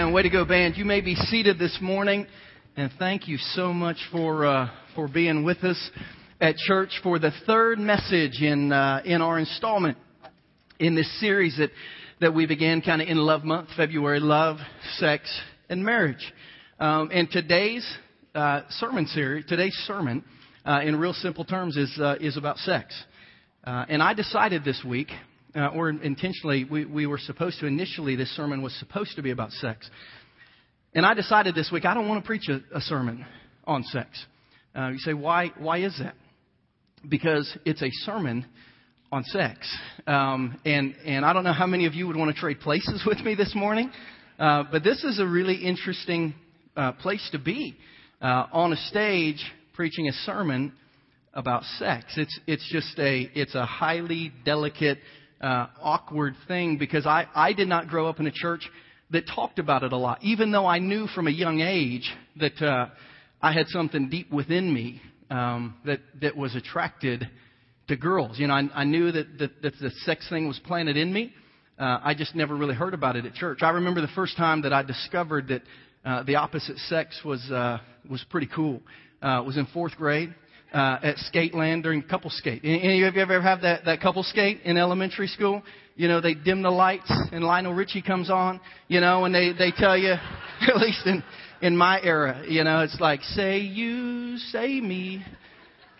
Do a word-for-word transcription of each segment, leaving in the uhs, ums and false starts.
And way to go, band. You may be seated this morning, and thank you so much for uh, for being with us at church for the third message in uh, in our installment in this series that that we began kind of in Love Month, February, love, sex, and marriage. Um, and today's uh, sermon series, today's sermon, uh, in real simple terms, is uh, is about sex. Uh, and I decided this week. Uh, or intentionally, we, we were supposed to, initially this sermon was supposed to be about sex. And I decided this week, I don't want to preach a, a sermon on sex. Uh, you say, why Why is that? Because it's a sermon on sex. Um, and, and I don't know how many of you would want to trade places with me this morning, uh, but this is a really interesting uh, place to be uh, on a stage preaching a sermon about sex. It's, it's just a, it's a highly delicate Uh, awkward thing because I, I did not grow up in a church that talked about it a lot, even though I knew from a young age that uh, I had something deep within me um, that, that was attracted to girls. You know, I, I knew that, that, that the sex thing was planted in me. Uh, I just never really heard about it at church. I remember the first time that I discovered that uh, the opposite sex was uh, was pretty cool. Uh, it was in fourth grade. Uh, at skate land during couple skate. Any of you ever have that, that couple skate in elementary school? You know, they dim the lights and Lionel Richie comes on, you know, and they, they tell you, at least in, in my era, you know, it's like, say you, say me,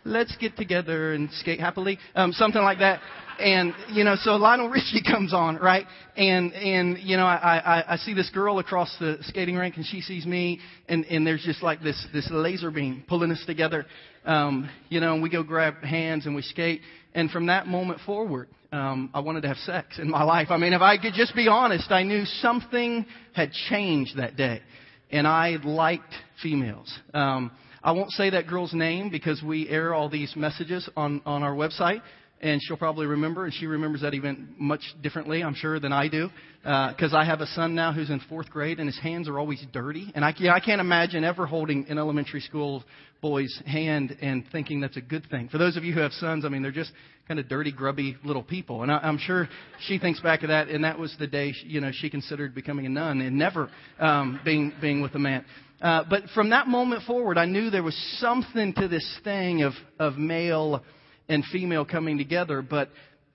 let's get together and skate happily, um, something like that. And, you know, so Lionel Richie comes on, right? And, and you know, I, I, I see this girl across the skating rink and she sees me and, and there's just like this, this laser beam pulling us together. Um, you know, and we go grab hands and we skate. And from that moment forward, um, I wanted to have sex in my life. I mean, if I could just be honest, I knew something had changed that day. And I liked females. Um, I won't say that girl's name because we air all these messages on, on our website. And she'll probably remember, and she remembers that event much differently, I'm sure, than I do. Because uh, I have a son now who's in fourth grade, and his hands are always dirty. And I, yeah, I can't imagine ever holding an elementary school boy's hand and thinking that's a good thing. For those of you who have sons, I mean, they're just kind of dirty, grubby little people. And I, I'm sure she thinks back to that, and that was the day, she, you know, she considered becoming a nun and never um, being being with a man. Uh, but from that moment forward, I knew there was something to this thing of of male and female coming together. But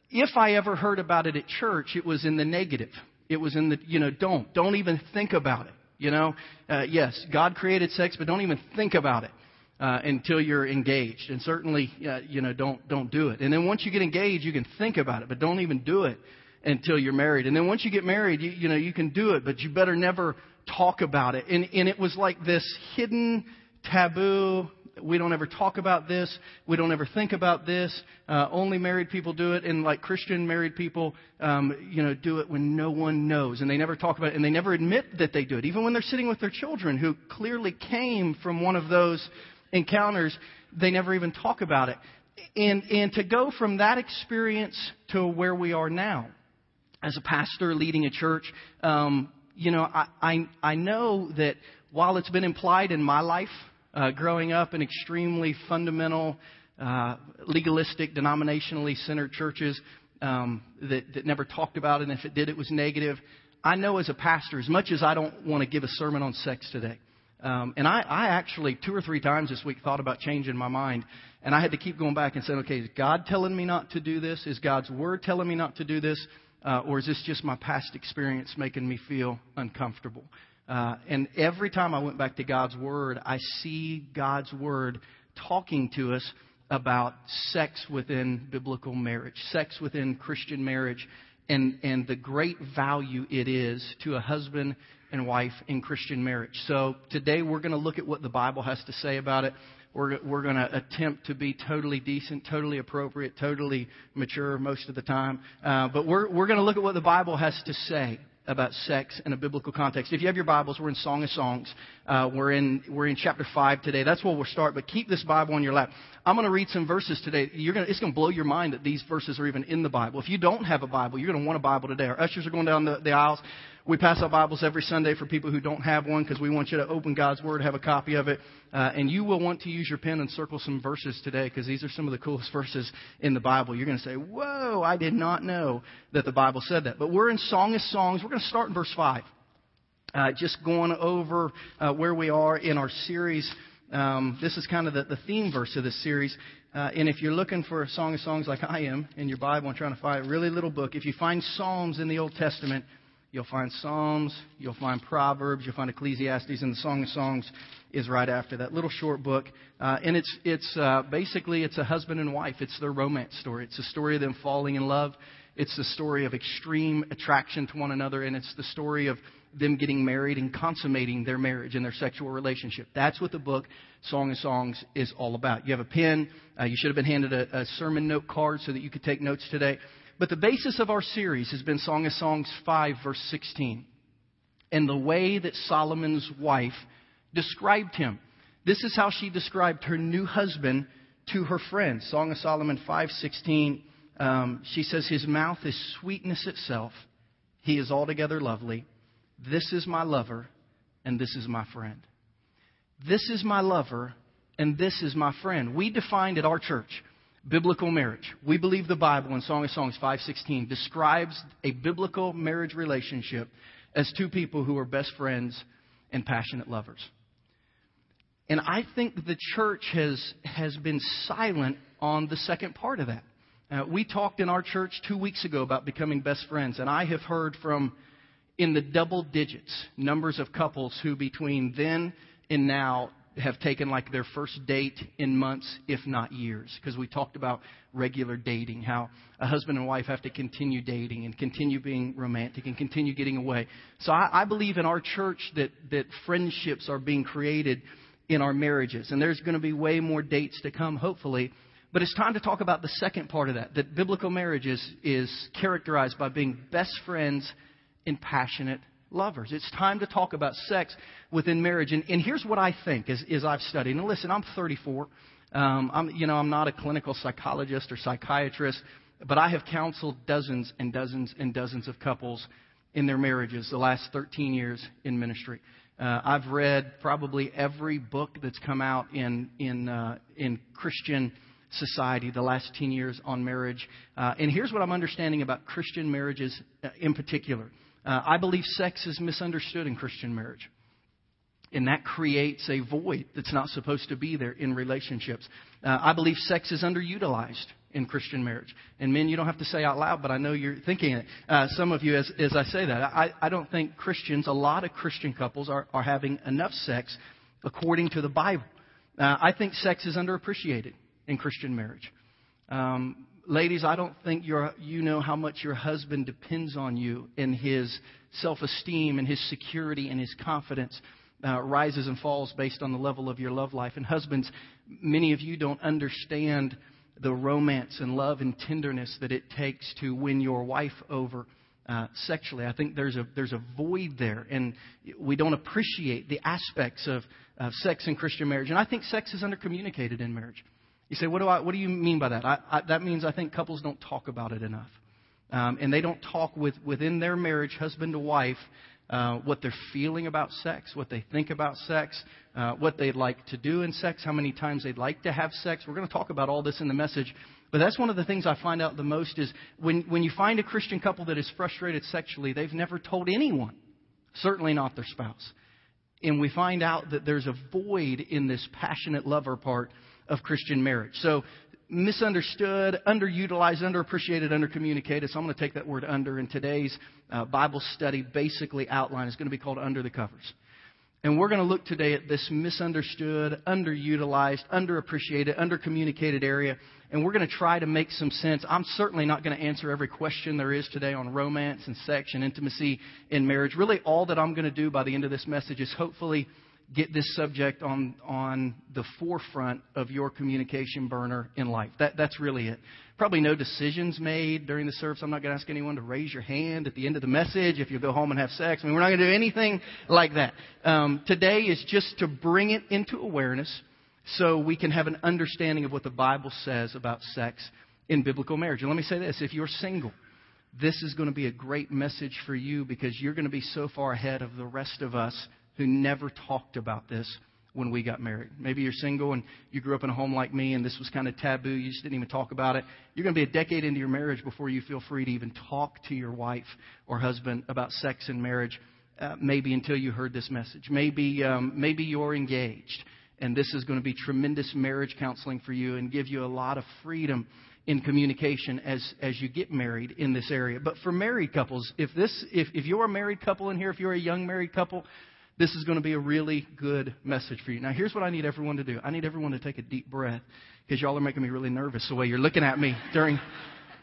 if I ever heard about it at church, it was in the negative. It was in the, you know, don't, don't even think about it. You know, uh, yes, God created sex, but don't even think about it uh, until you're engaged. And certainly, uh, you know, don't, don't do it. And then once you get engaged, you can think about it, but don't even do it until you're married. And then once you get married, you, you know, you can do it, but you better never talk about it. And, and it was like this hidden taboo. We don't ever talk about this. We don't ever think about this. Uh, only married people do it. And like Christian married people, um, you know, do it when no one knows. And they never talk about it. And they never admit that they do it. Even when they're sitting with their children who clearly came from one of those encounters, they never even talk about it. And, and to go from that experience to where we are now as a pastor leading a church, um, you know, I, I, I know that while it's been implied in my life, Uh, growing up in extremely fundamental, uh, legalistic, denominationally centered churches um, that, that never talked about it, and if it did, it was negative. I know as a pastor, as much as I don't want to give a sermon on sex today, um, and I, I actually two or three times this week thought about changing my mind, and I had to keep going back and saying, okay, is God telling me not to do this? Is God's word telling me not to do this? Uh, or is this just my past experience making me feel uncomfortable? Uh, and every time I went back to God's Word, I see God's Word talking to us about sex within biblical marriage, sex within Christian marriage, and, and the great value it is to a husband and wife in Christian marriage. So today we're going to look at what the Bible has to say about it. We're, we're going to attempt to be totally decent, totally appropriate, totally mature most of the time. Uh, but we're, we're going to look at what the Bible has to say about sex in a biblical context. If you have your Bibles, we're in Song of Songs. Uh, we're in we're in chapter five today. That's where we'll start. But keep this Bible on your lap. I'm going to read some verses today. You're going to, it's going to blow your mind that these verses are even in the Bible. If you don't have a Bible, you're going to want a Bible today. Our ushers are going down the, the aisles. We pass out Bibles every Sunday for people who don't have one because we want you to open God's Word, have a copy of it, uh, and you will want to use your pen and circle some verses today because these are some of the coolest verses in the Bible. You're going to say, "Whoa, I did not know that the Bible said that." But we're in Song of Songs. We're going to start in verse five. Uh, just going over uh, where we are in our series. Um, this is kind of the, the theme verse of this series. Uh, and if you're looking for a Song of Songs like I am in your Bible and trying to find a really little book, if you find Psalms in the Old Testament, you'll find Psalms, you'll find Proverbs, you'll find Ecclesiastes, and the Song of Songs is right after that little short book. Uh, and it's it's uh, basically it's a husband and wife. It's their romance story. It's a story of them falling in love. It's the story of extreme attraction to one another, and it's the story of them getting married and consummating their marriage and their sexual relationship. That's what the book Song of Songs is all about. You have a pen. Uh, you should have been handed a, a sermon note card so that you could take notes today. But the basis of our series has been Song of Songs five, verse sixteen, and the way that Solomon's wife described him. This is how she described her new husband to her friends. Song of Solomon five sixteen. Um, she says, his mouth is sweetness itself. He is altogether lovely. This is my lover, and this is my friend. This is my lover, and this is my friend. We defined at our church biblical marriage. We believe the Bible in Song of Songs five sixteen describes a biblical marriage relationship as two people who are best friends and passionate lovers. And I think the church has, has been silent on the second part of that. Uh, we talked in our church two weeks ago about becoming best friends, and I have heard from in the double digits numbers of couples who between then and now have taken like their first date in months, if not years, because we talked about regular dating, how a husband and wife have to continue dating and continue being romantic and continue getting away. So I, I believe in our church that, that friendships are being created in our marriages, and there's going to be way more dates to come, hopefully. But it's time to talk about the second part of that, that biblical marriage is, is characterized by being best friends and passionate lovers. It's time to talk about sex within marriage. And, and here's what I think as, as I've studied. Now, listen, I'm thirty-four. Um, I'm, you know, I'm not a clinical psychologist or psychiatrist, but I have counseled dozens and dozens and dozens of couples in their marriages the last thirteen years in ministry. Uh, I've read probably every book that's come out in, in, uh, in Christian society the last ten years on marriage. Uh, and here's what I'm understanding about Christian marriages in particular. Uh, I believe sex is misunderstood in Christian marriage. And that creates a void that's not supposed to be there in relationships. Uh, I believe sex is underutilized in Christian marriage. And men, you don't have to say out loud, but I know you're thinking it. Uh, some of you, as, as I say that, I, I don't think Christians, a lot of Christian couples are, are having enough sex according to the Bible. Uh, I think sex is underappreciated in Christian marriage. Um, ladies, I don't think you're, you know how much your husband depends on you in his self-esteem and his security and his confidence uh, rises and falls based on the level of your love life. And husbands, many of you don't understand the romance and love and tenderness that it takes to win your wife over uh, sexually. I think there's a there's a void there, and we don't appreciate the aspects of, of sex in Christian marriage. And I think sex is undercommunicated in marriage. You say, what do I? What do you mean by that? I, I, that means I think couples don't talk about it enough, um, and they don't talk with within their marriage, husband to wife, uh, what they're feeling about sex, what they think about sex, uh, what they'd like to do in sex, how many times they'd like to have sex. We're going to talk about all this in the message, but that's one of the things I find out the most is when when you find a Christian couple that is frustrated sexually, they've never told anyone, certainly not their spouse, and we find out that there's a void in this passionate lover part of Christian marriage. So misunderstood, underutilized, underappreciated, undercommunicated. So I'm going to take that word under. And today's uh, Bible study basically outline is going to be called Under the Covers. And we're going to look today at this misunderstood, underutilized, underappreciated, undercommunicated area. And we're going to try to make some sense. I'm certainly not going to answer every question there is today on romance and sex and intimacy in marriage. Really, all that I'm going to do by the end of this message is hopefully get this subject on on the forefront of your communication burner in life. That That's really it. Probably no decisions made during the service. I'm not going to ask anyone to raise your hand at the end of the message if you go home and have sex. I mean, we're not going to do anything like that. Um, today is just to bring it into awareness so we can have an understanding of what the Bible says about sex in biblical marriage. And let me say this. If you're single, this is going to be a great message for you because you're going to be so far ahead of the rest of us who never talked about this when we got married. Maybe you're single and you grew up in a home like me and this was kind of taboo. You just didn't even talk about it. You're going to be a decade into your marriage before you feel free to even talk to your wife or husband about sex and marriage. uh, maybe until you heard this message. Maybe um, maybe you're engaged, and this is going to be tremendous marriage counseling for you and give you a lot of freedom in communication as as you get married in this area. But for married couples, if this if, if you're a married couple in here, if you're a young married couple, this is going to be a really good message for you. Now, here's what I need everyone to do. I need everyone to take a deep breath, because y'all are making me really nervous the way you're looking at me during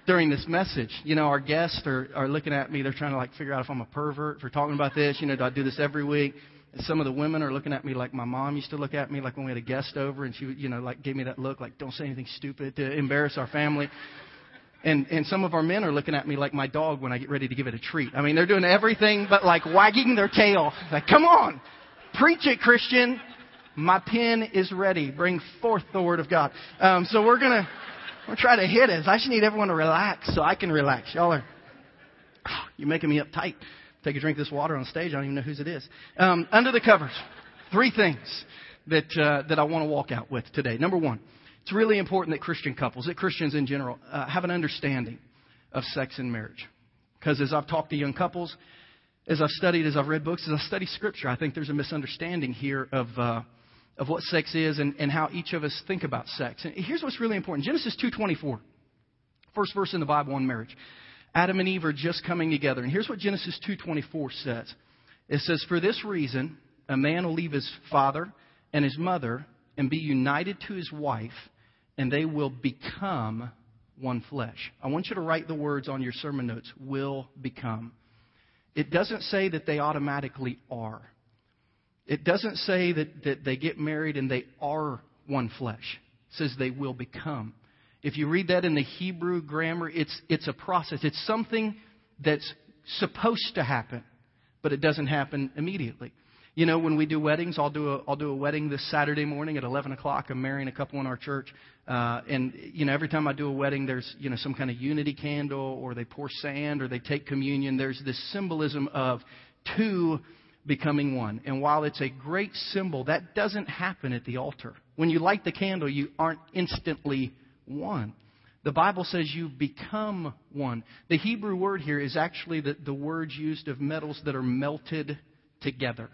during this message. You know, our guests are, are looking at me. They're trying to, like, figure out if I'm a pervert for talking about this. You know, do I do this every week? And some of the women are looking at me like my mom used to look at me, like when we had a guest over and she, you know, like gave me that look like, don't say anything stupid to embarrass our family. And and some of our men are looking at me like my dog when I get ready to give it a treat. I mean, they're doing everything but like wagging their tail. Like, come on, preach it, Christian. My pen is ready. Bring forth the word of God. Um, so we're going to we're try to hit us. I just need everyone to relax so I can relax. Y'all are, you're making me uptight. Take a drink of this water on stage. I don't even know whose it is. Um, under the covers, three things that uh, that I want to walk out with today. Number one. It's really important that Christian couples, that Christians in general, uh, have an understanding of sex and marriage. Because as I've talked to young couples, as I've studied, as I've read books, as I study Scripture, I think there's a misunderstanding here of uh, of what sex is and, and how each of us think about sex. And here's what's really important. Genesis two twenty-four, first verse in the Bible on marriage. Adam and Eve are just coming together. And here's what Genesis two twenty-four says. It says, "For this reason, a man will leave his father and his mother and be united to his wife, and they will become one flesh." I want you to write the words on your sermon notes, will become. It doesn't say that they automatically are. It doesn't say that, that they get married and they are one flesh. It says they will become. If you read that in the Hebrew grammar, it's it's a process. It's something that's supposed to happen, but it doesn't happen immediately. You know, when we do weddings, I'll do a, I'll do a wedding this Saturday morning at eleven o'clock. I'm marrying a couple in our church. Uh, and, you know, every time I do a wedding, there's, you know, some kind of unity candle, or they pour sand, or they take communion. There's this symbolism of two becoming one. And while it's a great symbol, that doesn't happen at the altar. When you light the candle, you aren't instantly one. The Bible says you become one. The Hebrew word here is actually the, the words used of metals that are melted together.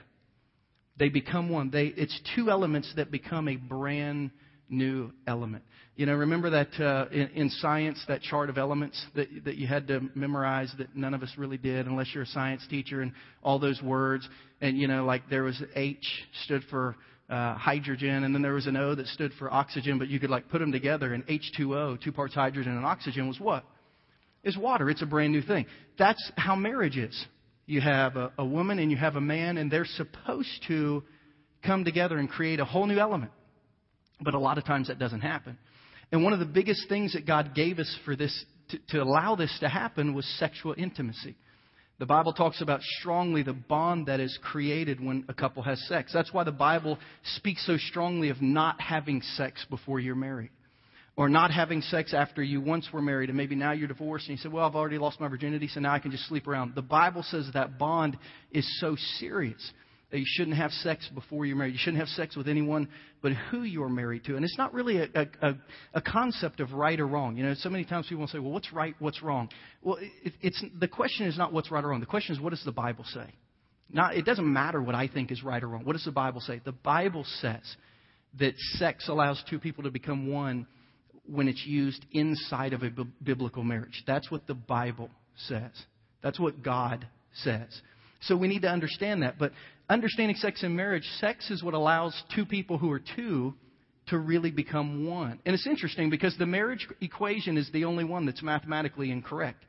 They become one. They, it's two elements that become a brand new element. You know, remember that uh, in, in science, that chart of elements that, that you had to memorize that none of us really did unless you're a science teacher, and all those words. And, you know, like there was H stood for uh, hydrogen, and then there was an O that stood for oxygen. But you could like put them together, and H two O, two parts hydrogen and oxygen, was what? It's water. It's a brand new thing. That's how marriage is. You have a, a woman and you have a man, and they're supposed to come together and create a whole new element. But a lot of times that doesn't happen. And one of the biggest things that God gave us for this, to, to allow this to happen, was sexual intimacy. The Bible talks about strongly the bond that is created when a couple has sex. That's why the Bible speaks so strongly of not having sex before you're married, or not having sex after you once were married and maybe now you're divorced and you say, well, I've already lost my virginity, so now I can just sleep around. The Bible says that bond is so serious that you shouldn't have sex before you're married. You shouldn't have sex with anyone but who you're married to. And it's not really a, a, a concept of right or wrong. You know, so many times people will say, well, what's right, what's wrong? Well, it, it's the question is not what's right or wrong. The question is, what does the Bible say? Not, it doesn't matter what I think is right or wrong. What does the Bible say? The Bible says that sex allows two people to become one when it's used inside of a b- biblical marriage. That's what the Bible says. That's what God says. So we need to understand that. But understanding sex and marriage, sex is what allows two people who are two to really become one. And it's interesting because the marriage equation is the only one that's mathematically incorrect.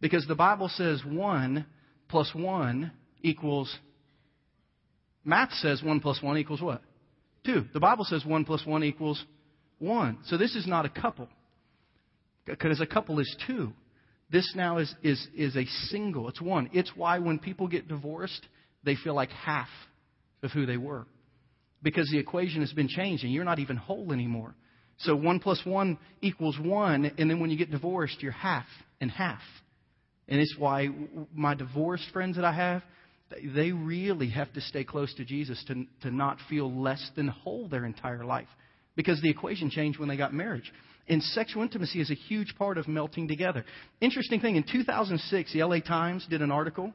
Because the Bible says one plus one equals... Math says one plus one equals what? Two. The Bible says one plus one equals... one. So this is not a couple, because a couple is two. This now is, is, is a single. It's one. It's why when people get divorced, they feel like half of who they were, because the equation has been changed and you're not even whole anymore. So one plus one equals one. And then when you get divorced, you're half and half. And it's why my divorced friends that I have, they really have to stay close to Jesus to, to not feel less than whole their entire life. Because the equation changed when they got marriage. And sexual intimacy is a huge part of melting together. Interesting thing, in two thousand six, the L A Times did an article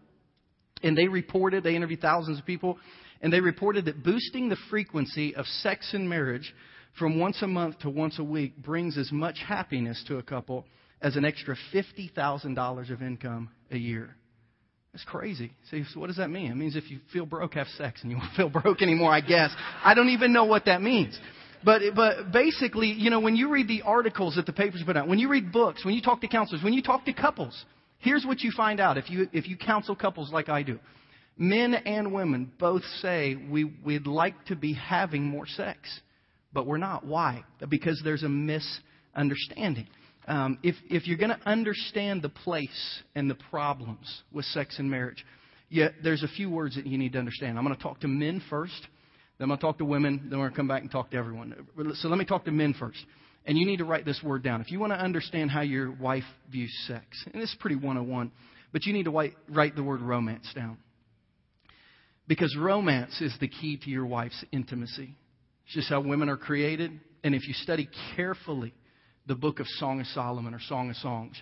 And they reported, they interviewed thousands of people, and they reported that boosting the frequency of sex and marriage from once a month to once a week brings as much happiness to a couple as an extra fifty thousand dollars of income a year. That's crazy. See, so what does that mean? It means if you feel broke, have sex, and you won't feel broke anymore, I guess. I don't even know what that means. But but basically, you know, when you read the articles that the papers put out, when you read books, when you talk to counselors, when you talk to couples, here's what you find out if you if you counsel couples like I do. Men and women both say we, we'd like to be having more sex, but we're not. Why? Because there's a misunderstanding. Um, if, if you're going to understand the place and the problems with sex and marriage, yeah, there's a few words that you need to understand. I'm going to talk to men first, then I'm going to talk to women, then we're going to come back and talk to everyone. So let me talk to men first. And you need to write this word down. If you want to understand how your wife views sex, and this is pretty one oh one, but you need to write, write the word romance down. Because romance is the key to your wife's intimacy. It's just how women are created. And if you study carefully the book of Song of Solomon or Song of Songs,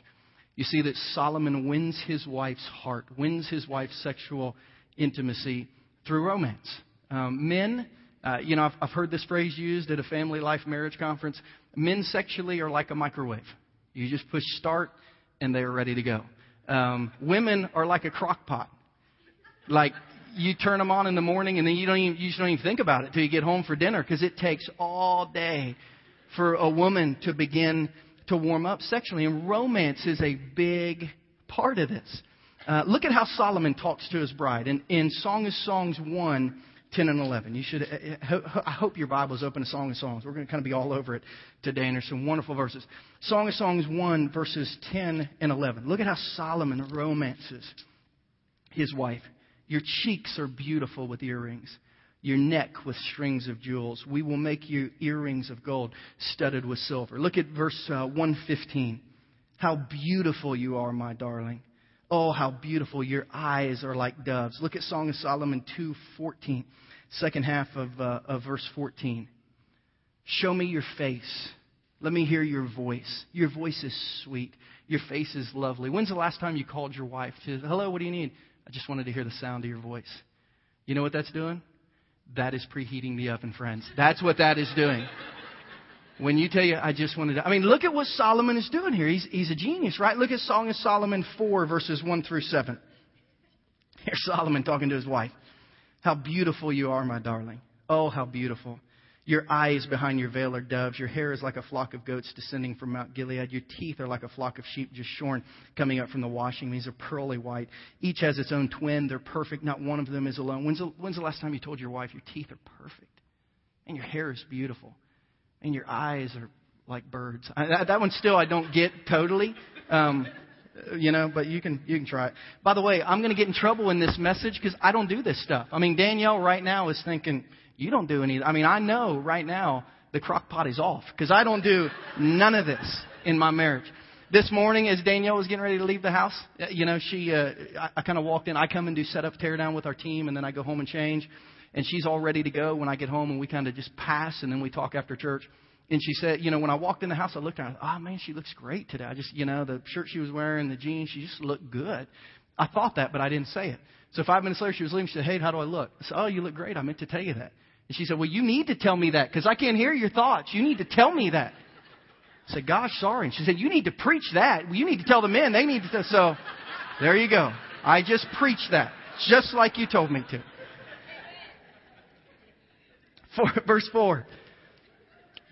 you see that Solomon wins his wife's heart, wins his wife's sexual intimacy through romance. Um, men, uh, you know, I've, I've heard this phrase used at a family life marriage conference. Men sexually are like a microwave. You just push start and they are ready to go. Um, women are like a crock pot. Like you turn them on in the morning and then you don't even, you just don't even think about it till you get home for dinner, because it takes all day for a woman to begin to warm up sexually. And romance is a big part of this. Uh, look at how Solomon talks to his bride in, in Song of Songs one, ten and eleven. You should, I hope your Bible is open to Song of Songs. We're going to kind of be all over it today, and there's some wonderful verses. Song of Songs one, verses ten and eleven. Look at how Solomon romances his wife. Your cheeks are beautiful with earrings, your neck with strings of jewels. We will make you earrings of gold studded with silver. Look at verse uh, one fifteen. How beautiful you are, my darling. Oh, how beautiful. Your eyes are like doves. Look at Song of Solomon two fourteen, second half of, uh, of verse fourteen. Show me your face. Let me hear your voice. Your voice is sweet. Your face is lovely. When's the last time you called your wife? She said, hello, what do you need? I just wanted to hear the sound of your voice. You know what that's doing? That is preheating the oven, friends. That's what that is doing. When you tell you, I just wanted to... I mean, look at what Solomon is doing here. He's he's a genius, right? Look at Song of Solomon four, verses one through seven. Here's Solomon talking to his wife. How beautiful you are, my darling. Oh, how beautiful. Your eyes behind your veil are doves. Your hair is like a flock of goats descending from Mount Gilead. Your teeth are like a flock of sheep just shorn, coming up from the washing. These are pearly white. Each has its own twin. They're perfect. Not one of them is alone. When's the, when's the last time you told your wife your teeth are perfect? And your hair is beautiful. And your eyes are like birds. I, that, that one still I don't get totally. Um, You know, but you can you can try it. By the way, I'm going to get in trouble in this message because I don't do this stuff. I mean, Danielle right now is thinking, you don't do any. I mean, I know right now the crock pot is off because I don't do none of this in my marriage. This morning, as Danielle was getting ready to leave the house, you know, she uh, I, I kind of walked in. I come and do setup, tear down with our team, and then I go home and change. And she's all ready to go when I get home, and we kind of just pass, and then we talk after church. And she said, you know, when I walked in the house, I looked at her. Oh, man, she looks great today. I just, you know, the shirt she was wearing, the jeans, she just looked good. I thought that, but I didn't say it. So five minutes later, she was leaving. She said, hey, how do I look? I said, oh, you look great. I meant to tell you that. And she said, well, you need to tell me that because I can't hear your thoughts. You need to tell me that. I said, gosh, sorry. And she said, you need to preach that. You need to tell the men. They need to. Tell. So there you go. I just preached that just like you told me to. Four, verse four.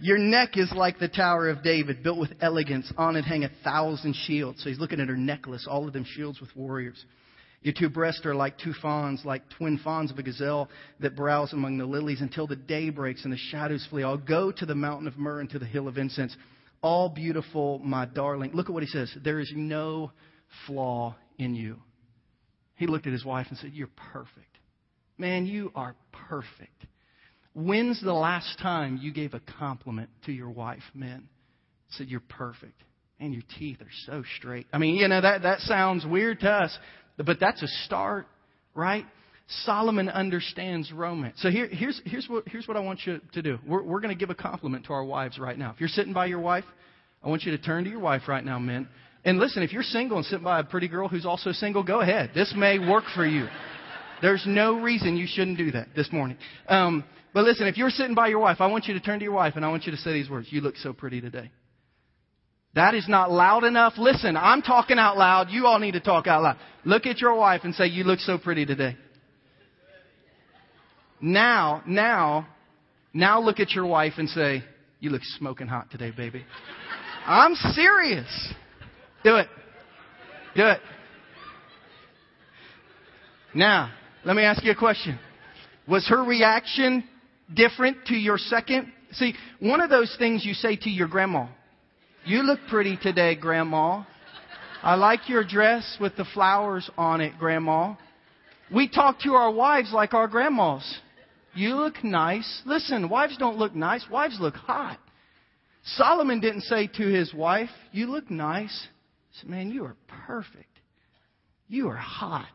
Your neck is like the Tower of David, built with elegance. On it hang a thousand shields. So he's looking at her necklace, all of them shields with warriors. Your two breasts are like two fawns, like twin fawns of a gazelle that browse among the lilies until the day breaks and the shadows flee. I'll go to the mountain of myrrh and to the hill of incense. All beautiful, my darling. Look at what he says. There is no flaw in you. He looked at his wife and said, you're perfect. Man, you are perfect. When's the last time you gave a compliment to your wife, men? Said, you're perfect. And your teeth are so straight. I mean, you know, that, that sounds weird to us, but that's a start, right? Solomon understands romance. So here, here's, here's, what, here's what I want you to do. We're, we're going to give a compliment to our wives right now. If you're sitting by your wife, I want you to turn to your wife right now, men, And listen, if you're single and sitting by a pretty girl who's also single, go ahead. This may work for you. There's no reason you shouldn't do that this morning. Um, but listen, if you're sitting by your wife, I want you to turn to your wife and I want you to say these words. You look so pretty today. That is not loud enough. Listen, I'm talking out loud. You all need to talk out loud. Look at your wife and say, you look so pretty today. Now, now, now look at your wife and say, you look smoking hot today, baby. I'm serious. Do it. Do it. Now, let me ask you a question. Was her reaction different to your second? See, one of those things you say to your grandma. You look pretty today, Grandma. I like your dress with the flowers on it, Grandma. We talk to our wives like our grandmas. You look nice. Listen, wives don't look nice. Wives look hot. Solomon didn't say to his wife, you look nice. He said, man, you are perfect. You are hot.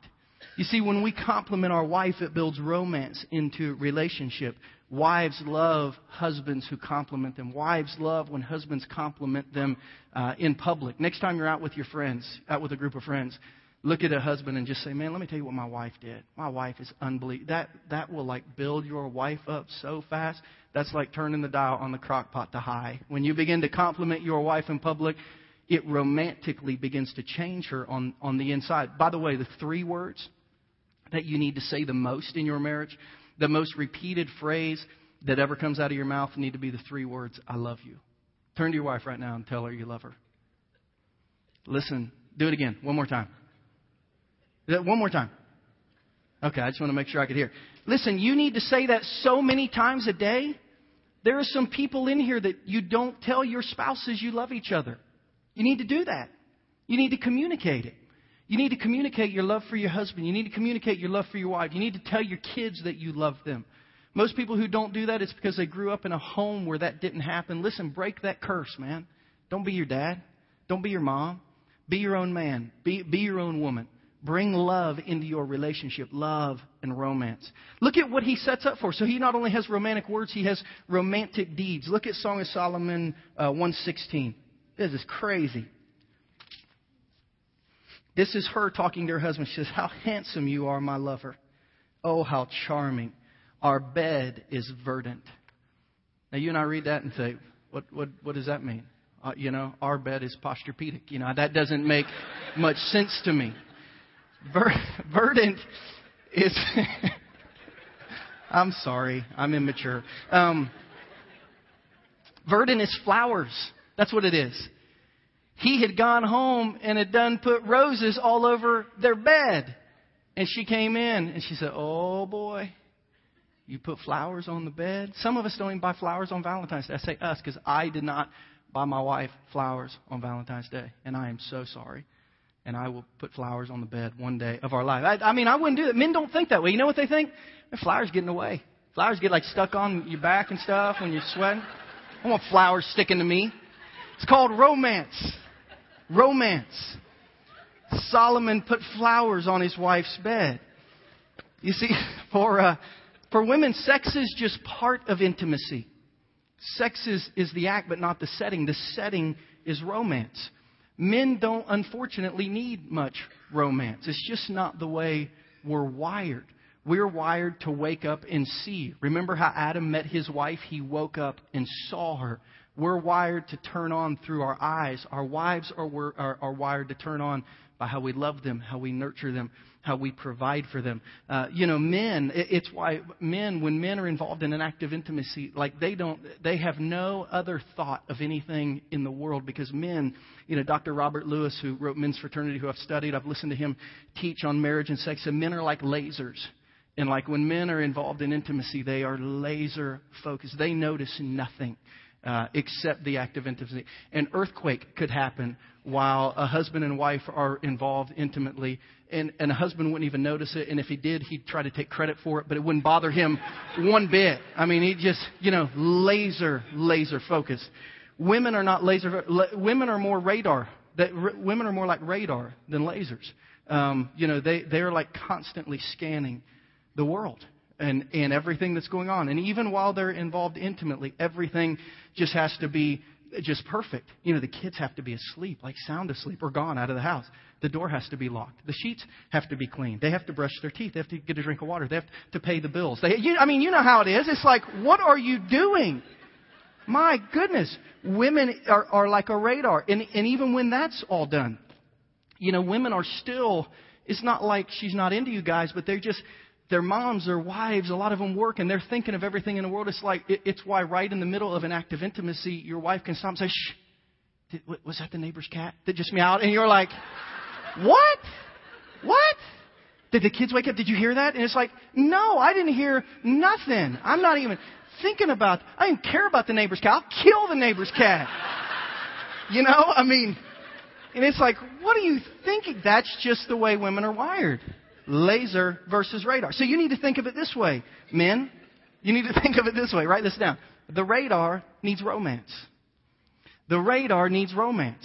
You see, when we compliment our wife, it builds romance into relationship. Wives love husbands who compliment them. Wives love when husbands compliment them uh, in public. Next time you're out with your friends, out with a group of friends, look at a husband and just say, man, let me tell you what my wife did. My wife is unbelievable. That, that will like build your wife up so fast. That's like turning the dial on the crock pot to high. When you begin to compliment your wife in public, it romantically begins to change her on, on the inside. By the way, the three words that you need to say the most in your marriage, the most repeated phrase that ever comes out of your mouth need to be the three words, I love you. Turn to your wife right now and tell her you love her. Listen, do it again. One more time. One more time. Okay, I just want to make sure I could hear. Listen, you need to say that so many times a day. There are some people in here that you don't tell your spouses you love each other. You need to do that. You need to communicate it. You need to communicate your love for your husband. You need to communicate your love for your wife. You need to tell your kids that you love them. Most people who don't do that, it's because they grew up in a home where that didn't happen. Listen, break that curse, man. Don't be your dad. Don't be your mom. Be your own man. Be, be your own woman. Bring love into your relationship, love and romance. Look at what he sets up for. So he not only has romantic words, he has romantic deeds. Look at Song of Solomon uh, one sixteen. This is crazy. This is her talking to her husband. She says, how handsome you are, my lover. Oh, how charming. Our bed is verdant. Now, you and I read that and say, what what, what does that mean? Uh, you know, our bed is posturpedic. You know, that doesn't make much sense to me. Ver- verdant is... I'm sorry. I'm immature. Um, verdant is flowers. That's what it is. He had gone home and had done put roses all over their bed. And she came in and she said, oh, boy, you put flowers on the bed. Some of us don't even buy flowers on Valentine's Day. I say us because I did not buy my wife flowers on Valentine's Day. And I am so sorry. And I will put flowers on the bed one day of our life. I, I mean, I wouldn't do that. Men don't think that way. You know what they think? The flowers get in the way. Flowers get like stuck on your back and stuff when you're sweating. I don't want flowers sticking to me. It's called romance. Romance. Solomon put flowers on his wife's bed. You see, for uh, for women, sex is just part of intimacy. Sex is, is the act, but not the setting. The setting is romance. Men don't, unfortunately, need much romance. It's just not the way we're wired. We're wired to wake up and see. Remember how Adam met his wife? He woke up and saw her. We're wired to turn on through our eyes. Our wives are, are, are wired to turn on by how we love them, how we nurture them, how we provide for them. Uh, you know, men, it, it's why men, when men are involved in an act of intimacy, like they don't, they have no other thought of anything in the world because men, you know, Doctor Robert Lewis, who wrote Men's Fraternity, who I've studied, I've listened to him teach on marriage and sex, and men are like lasers. And like when men are involved in intimacy, they are laser focused. They notice nothing. Uh, except the act of intimacy. An earthquake could happen while a husband and wife are involved intimately, and, and a husband wouldn't even notice it. And if he did, he'd try to take credit for it, but it wouldn't bother him one bit. I mean, he just, you know, laser, laser focused. Women are not laser. La- women are more radar. That r- women are more like radar than lasers. Um, you know, they they are like constantly scanning the world. And, and everything that's going on. And even while they're involved intimately, everything just has to be just perfect. You know, the kids have to be asleep, like sound asleep or gone out of the house. The door has to be locked. The sheets have to be cleaned. They have to brush their teeth. They have to get a drink of water. They have to pay the bills. They, you, I mean, you know how it is. It's like, what are you doing? My goodness. Women are, are like a radar. And, and even when that's all done, you know, women are still, it's not like she's not into you guys, but they're just, their moms, their wives, a lot of them work, and they're thinking of everything in the world. It's like, it, it's why right in the middle of an act of intimacy, your wife can stop and say, shh, did, was that the neighbor's cat that just meowed? And you're like, what? What? Did the kids wake up? Did you hear that? And it's like, no, I didn't hear nothing. I'm not even thinking about, I didn't care about the neighbor's cat. I'll kill the neighbor's cat. You know, I mean, and it's like, what are you thinking? That's just the way women are wired. Laser versus radar. So you need to think of it this way, men. You need to think of it this way. Write this down. The radar needs romance. The radar needs romance.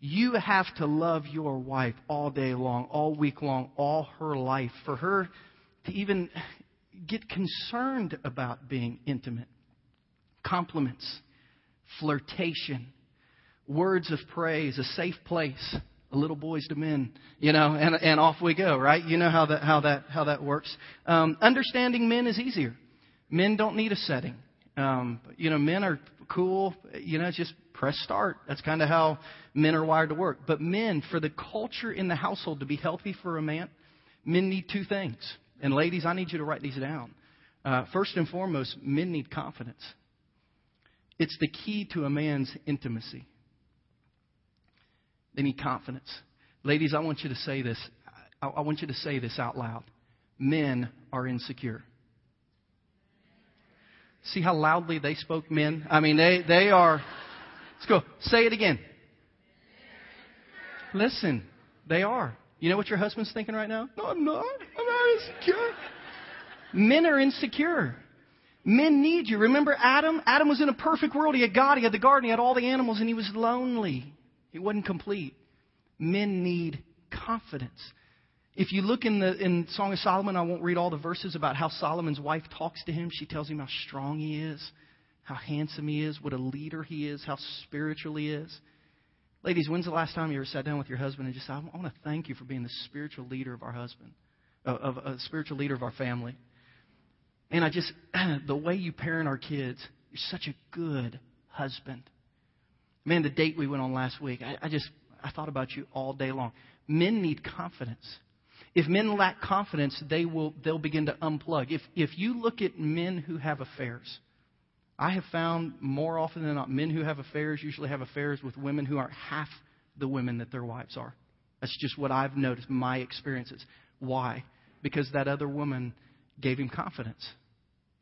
You have to love your wife all day long, all week long, all her life, for her to even get concerned about being intimate. Compliments, flirtation, words of praise, a safe place. Little boys to men, you know, and and off we go, right? You know how that how that how that works. Um, understanding men is easier. Men don't need a setting. Um, you know, men are cool. You know, just press start. That's kind of how men are wired to work. But men, for the culture in the household to be healthy for a man, men need two things. And ladies, I need you to write these down. Uh, first and foremost, men need confidence. It's the key to a man's intimacy. They need confidence. Ladies, I want you to say this. I, I want you to say this out loud. Men are insecure. See how loudly they spoke, men? I mean, they, they are. Let's go. Say it again. Listen, they are. You know what your husband's thinking right now? No, I'm not. I'm not insecure. Men are insecure. Men need you. Remember Adam? Adam was in a perfect world. He had God. He had the garden. He had all the animals, and he was lonely. It wasn't complete. Men need confidence. If you look in the in Song of Solomon, I won't read all the verses about how Solomon's wife talks to him. She tells him how strong he is, how handsome he is, what a leader he is, how spiritual he is. Ladies, when's the last time you ever sat down with your husband and just said, I want to thank you for being the spiritual leader of our husband, of a spiritual leader of our family. And I just, the way you parent our kids, you're such a good husband. Man, the date we went on last week, I, I just, I thought about you all day long. Men need confidence. If men lack confidence, they will, they'll begin to unplug. If, if you look at men who have affairs, I have found more often than not, men who have affairs usually have affairs with women who aren't half the women that their wives are. That's just what I've noticed, my experiences. Why? Because that other woman gave him confidence.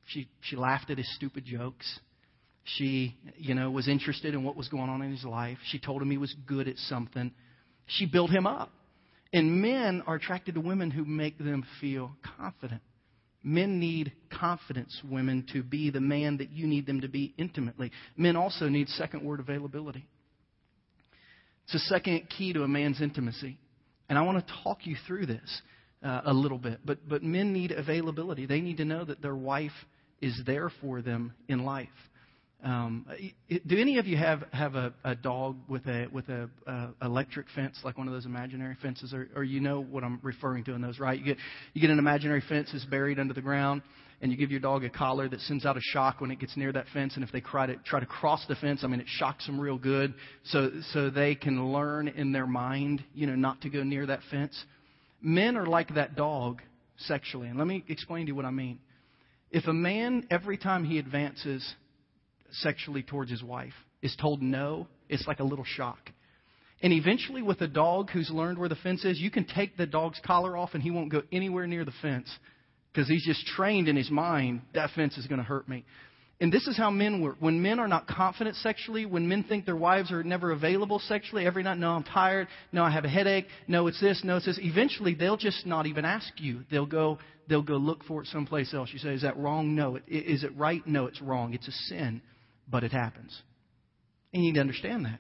She, she laughed at his stupid jokes. She, you know, was interested in what was going on in his life. She told him he was good at something. She built him up. And men are attracted to women who make them feel confident. Men need confidence, women, to be the man that you need them to be intimately. Men also need second word availability. It's the second key to a man's intimacy. And I want to talk you through this uh, a little bit. But, but men need availability. They need to know that their wife is there for them in life. Um, do any of you have, have a, a dog with a with a uh, electric fence, like one of those imaginary fences, or, or you know what I'm referring to in those, right? You get you get an imaginary fence that's buried under the ground, and you give your dog a collar that sends out a shock when it gets near that fence, and if they try to try to cross the fence, I mean, it shocks them real good, so so they can learn in their mind, you know, not to go near that fence. Men are like that dog sexually, and let me explain to you what I mean. If a man, every time he advances sexually towards his wife, is told no, it's like a little shock. And eventually with a dog who's learned where the fence is, you can take the dog's collar off and he won't go anywhere near the fence because he's just trained in his mind, that fence is going to hurt me. And this is how men work. When men are not confident sexually, when men think their wives are never available sexually, every night, no, I'm tired, no, I have a headache, no, it's this, no, it's this. Eventually, they'll just not even ask you. They'll go they'll go look for it someplace else. You say, is that wrong? No. Is it right? No, it's wrong. It's a sin. But it happens. And you need to understand that.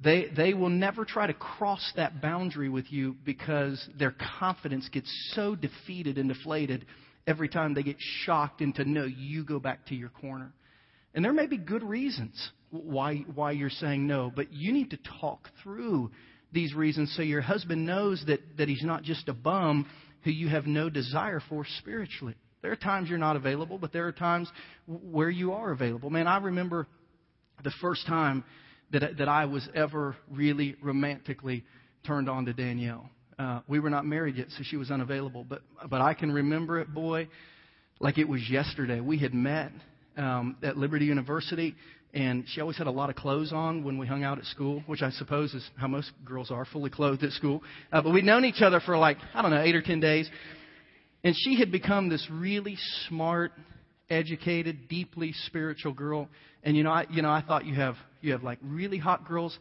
They they will never try to cross that boundary with you because their confidence gets so defeated and deflated every time they get shocked into, no, you go back to your corner. And there may be good reasons why why you're saying no. But you need to talk through these reasons so your husband knows that, that he's not just a bum who you have no desire for spiritually. There are times you're not available, but there are times where you are available. Man, I remember the first time that that I was ever really romantically turned on to Danielle. Uh, we were not married yet, so she was unavailable. But but I can remember it, boy, like it was yesterday. We had met um, at Liberty University, and she always had a lot of clothes on when we hung out at school, which I suppose is how most girls are, fully clothed at school. Uh, but we'd known each other for like, I don't know, eight or ten days. And she had become this really smart, educated, deeply spiritual girl. And, you know, I, you know, I thought you have you have like really hot girls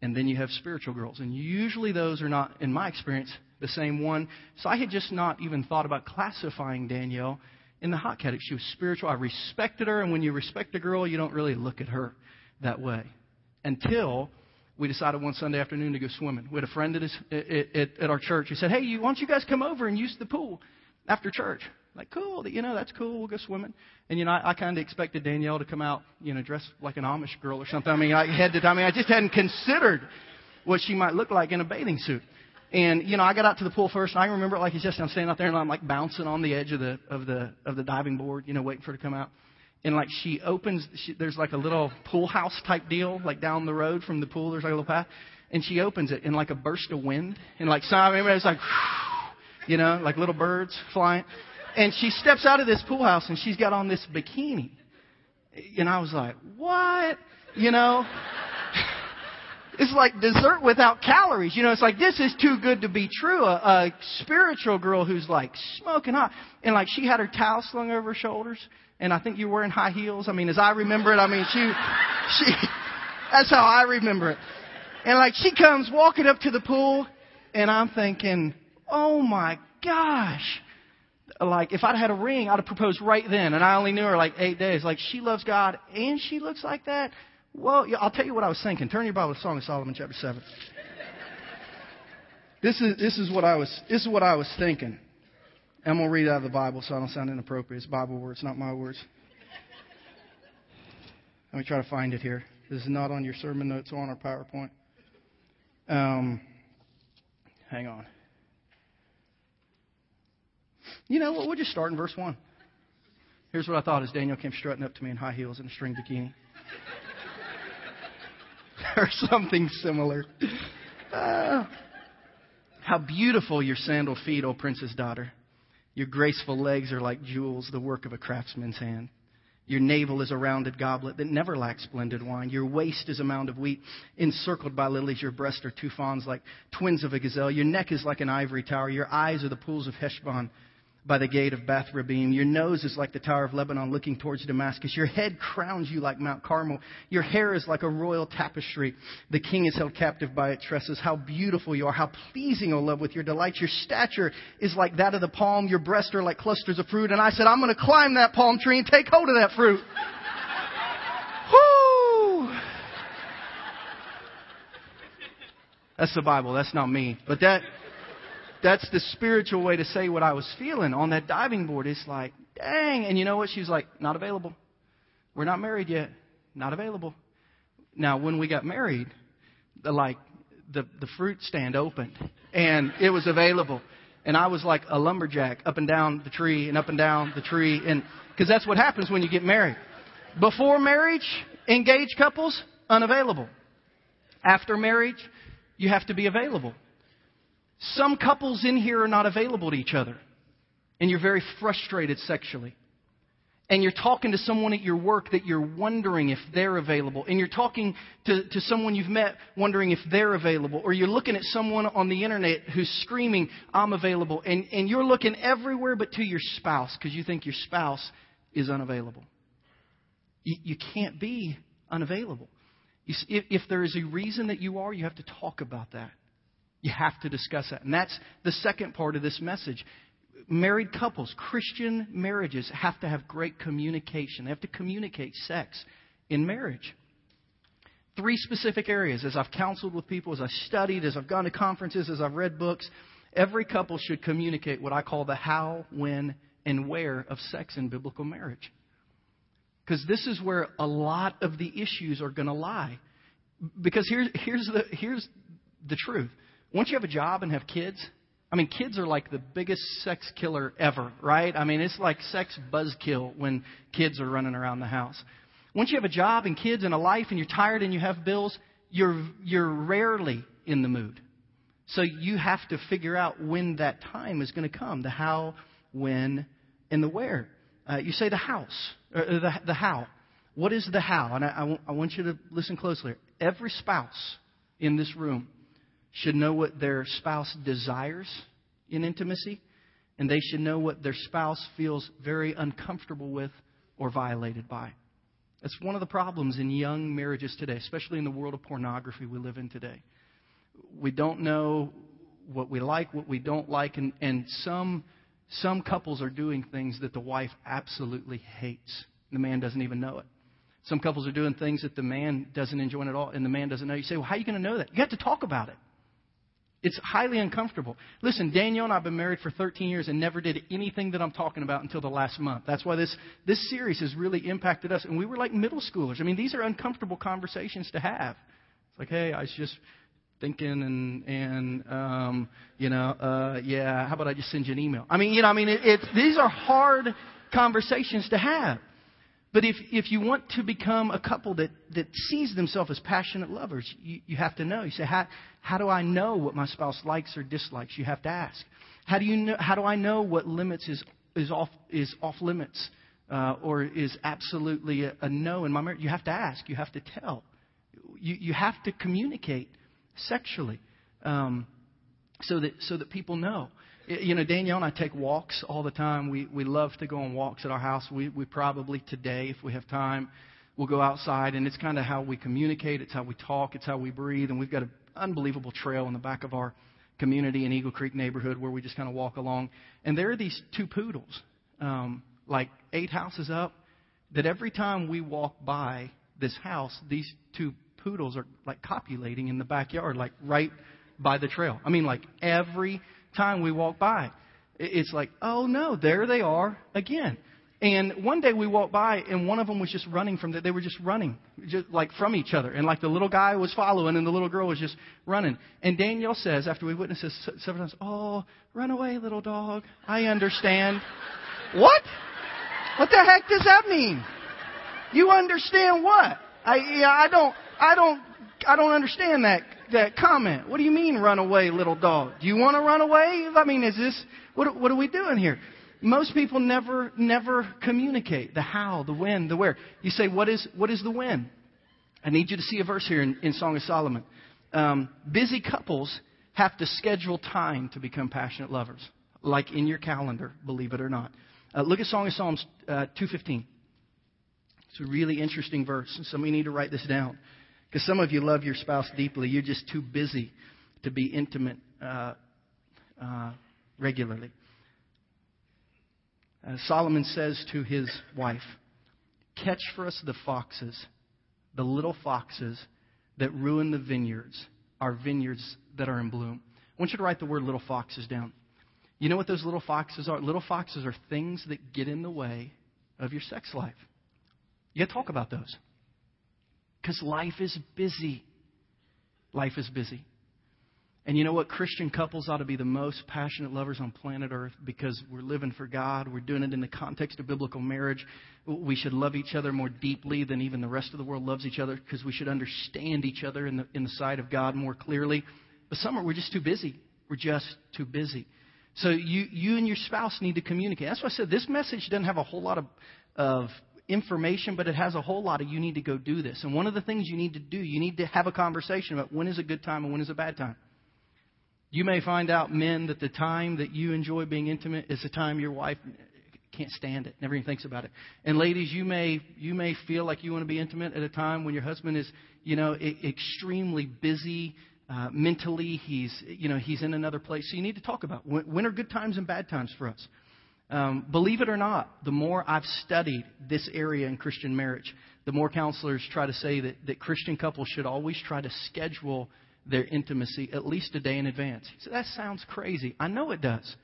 and then you have spiritual girls. And usually those are not, in my experience, the same one. So I had just not even thought about classifying Danielle in the hot category. She was spiritual. I respected her. And when you respect a girl, you don't really look at her that way until we decided one Sunday afternoon to go swimming. We had a friend at, his, at, at our church who said, hey, you, why don't you guys come over and use the pool after church? Like, cool, you know, that's cool. We'll go swimming. And, you know, I, I kind of expected Danielle to come out, you know, dressed like an Amish girl or something. I mean, I had to, I mean, I just hadn't considered what she might look like in a bathing suit. And, you know, I got out to the pool first, and I remember it like it's just, I'm standing out there and I'm like bouncing on the edge of the, of the, of the diving board, you know, waiting for her to come out. And like she opens, she, there's like a little pool house type deal, like down the road from the pool. There's like a little path. And she opens it in like a burst of wind. And like, so I remember it was like, you know, like little birds flying. And she steps out of this pool house and she's got on this bikini. And I was like, what? You know, it's like dessert without calories. You know, it's like, this is too good to be true. A, a spiritual girl who's like smoking hot. And like she had her towel slung over her shoulders. And I think you were in high heels. I mean, as I remember it, I mean, she, she, that's how I remember it. And like she comes walking up to the pool and I'm thinking, oh my gosh. Like, if I'd had a ring, I'd have proposed right then. And I only knew her like eight days. Like, she loves God and she looks like that. Well, I'll tell you what I was thinking. Turn your Bible to Song of Solomon, chapter seven. This is, this is what I was, this is what I was thinking. I'm going to read out of the Bible so I don't sound inappropriate. It's Bible words, not my words. Let me try to find it here. This is not on your sermon notes or on our PowerPoint. Um, hang on. You know what? We'll just start in verse one. Here's what I thought as Daniel came strutting up to me in high heels and a string bikini. Or something similar. Uh, how beautiful your sandal feet, O princess daughter. Your graceful legs are like jewels, the work of a craftsman's hand. Your navel is a rounded goblet that never lacks splendid wine. Your waist is a mound of wheat encircled by lilies. Your breasts are two fawns like twins of a gazelle. Your neck is like an ivory tower. Your eyes are the pools of Heshbon by the gate of Bath Rabim. Your nose is like the Tower of Lebanon looking towards Damascus. Your head crowns you like Mount Carmel. Your hair is like a royal tapestry. The king is held captive by its tresses. How beautiful you are. How pleasing, O love, with your delights. Your stature is like that of the palm. Your breasts are like clusters of fruit. And I said, I'm going to climb that palm tree and take hold of that fruit. Woo! That's the Bible. That's not me. But that... That's the spiritual way to say what I was feeling on that diving board. It's like, dang. And you know what? She was like, not available. We're not married yet. Not available. Now, when we got married, the, like the, the fruit stand opened and it was available. And I was like a lumberjack up and down the tree and up and down the tree. And because that's what happens when you get married. Before marriage, engaged couples, unavailable. After marriage, you have to be available. Some couples in here are not available to each other, and you're very frustrated sexually. And you're talking to someone at your work that you're wondering if they're available. And you're talking to, to someone you've met wondering if they're available. Or you're looking at someone on the internet who's screaming, I'm available. And, and you're looking everywhere but to your spouse because you think your spouse is unavailable. You, you can't be unavailable. You, if, if there is a reason that you are, you have to talk about that. You have to discuss that. And that's the second part of this message. Married couples, Christian marriages have to have great communication. They have to communicate sex in marriage. Three specific areas. As I've counseled with people, as I've studied, as I've gone to conferences, as I've read books, every couple should communicate what I call the how, when, and where of sex in biblical marriage. Because this is where a lot of the issues are going to lie. Because here's here's the here's the truth. Once you have a job and have kids, I mean, kids are like the biggest sex killer ever, right? I mean, it's like sex buzzkill when kids are running around the house. Once you have a job and kids and a life and you're tired and you have bills, you're you're rarely in the mood. So you have to figure out when that time is going to come, the how, when, and the where. Uh, you say the house, or the, the how. What is the how? And I, I, w- I want you to listen closely. Every spouse in this room should know what their spouse desires in intimacy, and they should know what their spouse feels very uncomfortable with or violated by. That's one of the problems in young marriages today, especially in the world of pornography we live in today. We don't know what we like, what we don't like, and, and some some couples are doing things that the wife absolutely hates. The man doesn't even know it. Some couples are doing things that the man doesn't enjoy at all, and the man doesn't know. You say, well, how are you going to know that? You have to talk about it. It's highly uncomfortable. Listen, Danielle and I have been married for thirteen years and never did anything that I'm talking about until the last month. That's why this, this series has really impacted us. And we were like middle schoolers. I mean, these are uncomfortable conversations to have. It's like, hey, I was just thinking and, and um, you know, uh, yeah, how about I just send you an email? I mean, you know, I mean, it, it's, these are hard conversations to have. But if, if you want to become a couple that, that sees themselves as passionate lovers, you, you have to know. You say, how, how do I know what my spouse likes or dislikes? You have to ask. How do you know? How do I know what limits is, is off is off limits uh, or is absolutely a, a no in my marriage? You have to ask. You have to tell. You you have to communicate sexually, um, so that so that people know. You know, Danielle and I take walks all the time. We we love to go on walks at our house. We we probably today, if we have time, we'll go outside. And it's kind of how we communicate. It's how we talk. It's how we breathe. And we've got an unbelievable trail in the back of our community in Eagle Creek neighborhood where we just kind of walk along. And there are these two poodles, um, like eight houses up, that every time we walk by this house, these two poodles are like copulating in the backyard, like right by the trail. I mean, like every time we walk by, it's like, oh no, there they are again. And one day we walked by and one of them was just running from that. They were just running just like from each other. And like the little guy was following and the little girl was just running. And Danielle says, after we witnessed this several times, oh, run away, little dog. I understand. What? What the heck does that mean? You understand what? I, yeah, I don't, I don't, I don't understand that. That comment. What do you mean, run away, little dog? Do you want to run away? I mean, is this what? What are we doing here? Most people never, never communicate the how, the when, the where. You say, what is, what is the when? I need you to see a verse here in, in Song of Solomon. Um, busy couples have to schedule time to become passionate lovers, like in your calendar, believe it or not. Uh, look at Song of Psalms uh, two fifteen. It's a really interesting verse. So we need to write this down. Because some of you love your spouse deeply. You're just too busy to be intimate uh, uh, regularly. Uh, Solomon says to his wife, catch for us the foxes, the little foxes that ruin the vineyards, our vineyards that are in bloom. I want you to write the word little foxes down. You know what those little foxes are? Little foxes are things that get in the way of your sex life. You got to talk about those. Because life is busy. Life is busy. And you know what? Christian couples ought to be the most passionate lovers on planet Earth because we're living for God. We're doing it in the context of biblical marriage. We should love each other more deeply than even the rest of the world loves each other because we should understand each other in the, in the sight of God more clearly. But some are, we're just too busy. We're just too busy. So you, you and your spouse need to communicate. That's why I said this message doesn't have a whole lot of... of information, but it has a whole lot of you need to go do this. And one of the things you need to do, you need to have a conversation about when is a good time and when is a bad time. You may find out, men, that the time that you enjoy being intimate is the time your wife can't stand it, never even thinks about it. And ladies, you may you may feel like you want to be intimate at a time when your husband is, you know, extremely busy uh, mentally. He's, you know, he's in another place. So you need to talk about when, when are good times and bad times for us. Um, believe it or not, the more I've studied this area in Christian marriage, the more counselors try to say that, that Christian couples should always try to schedule their intimacy at least a day in advance. So that sounds crazy. I know it does.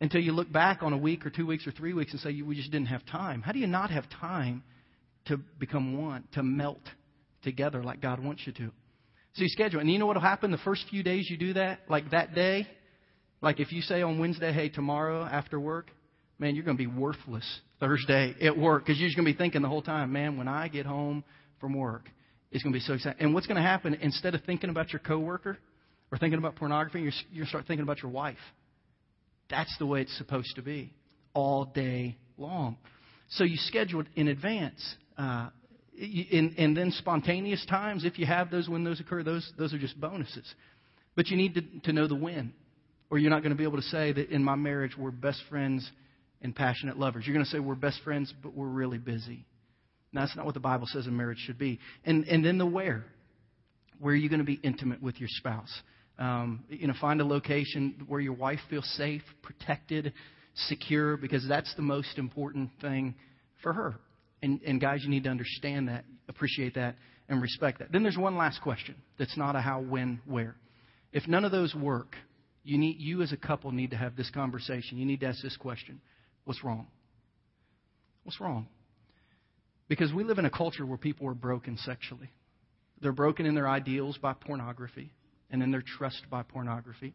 Until you look back on a week or two weeks or three weeks and say, we just didn't have time. How do you not have time to become one, to melt together like God wants you to. So you schedule it. And you know what will happen the first few days you do that? Like that day, like if you say on Wednesday, hey, tomorrow after work, man, you're going to be worthless Thursday at work because you're just going to be thinking the whole time, man, when I get home from work, it's going to be so exciting. And what's going to happen, instead of thinking about your coworker or thinking about pornography, you're, you're start thinking about your wife. That's the way it's supposed to be all day long. So you schedule it in advance. Uh, in, and then spontaneous times, if you have those, when those occur, those those are just bonuses. But you need to, to know the when, or you're not going to be able to say that in my marriage we're best friends and passionate lovers. You're going to say we're best friends, but we're really busy. Now, that's not what the Bible says a marriage should be. And and then the where. Where are you going to be intimate with your spouse? Um, you know, find a location where your wife feels safe, protected, secure, because that's the most important thing for her. And, and guys, you need to understand that, appreciate that, and respect that. Then there's one last question that's not a how, when, where. If none of those work, you need you as a couple need to have this conversation. You need to ask this question. What's wrong? What's wrong? Because we live in a culture where people are broken sexually. They're broken in their ideals by pornography and in their trust by pornography.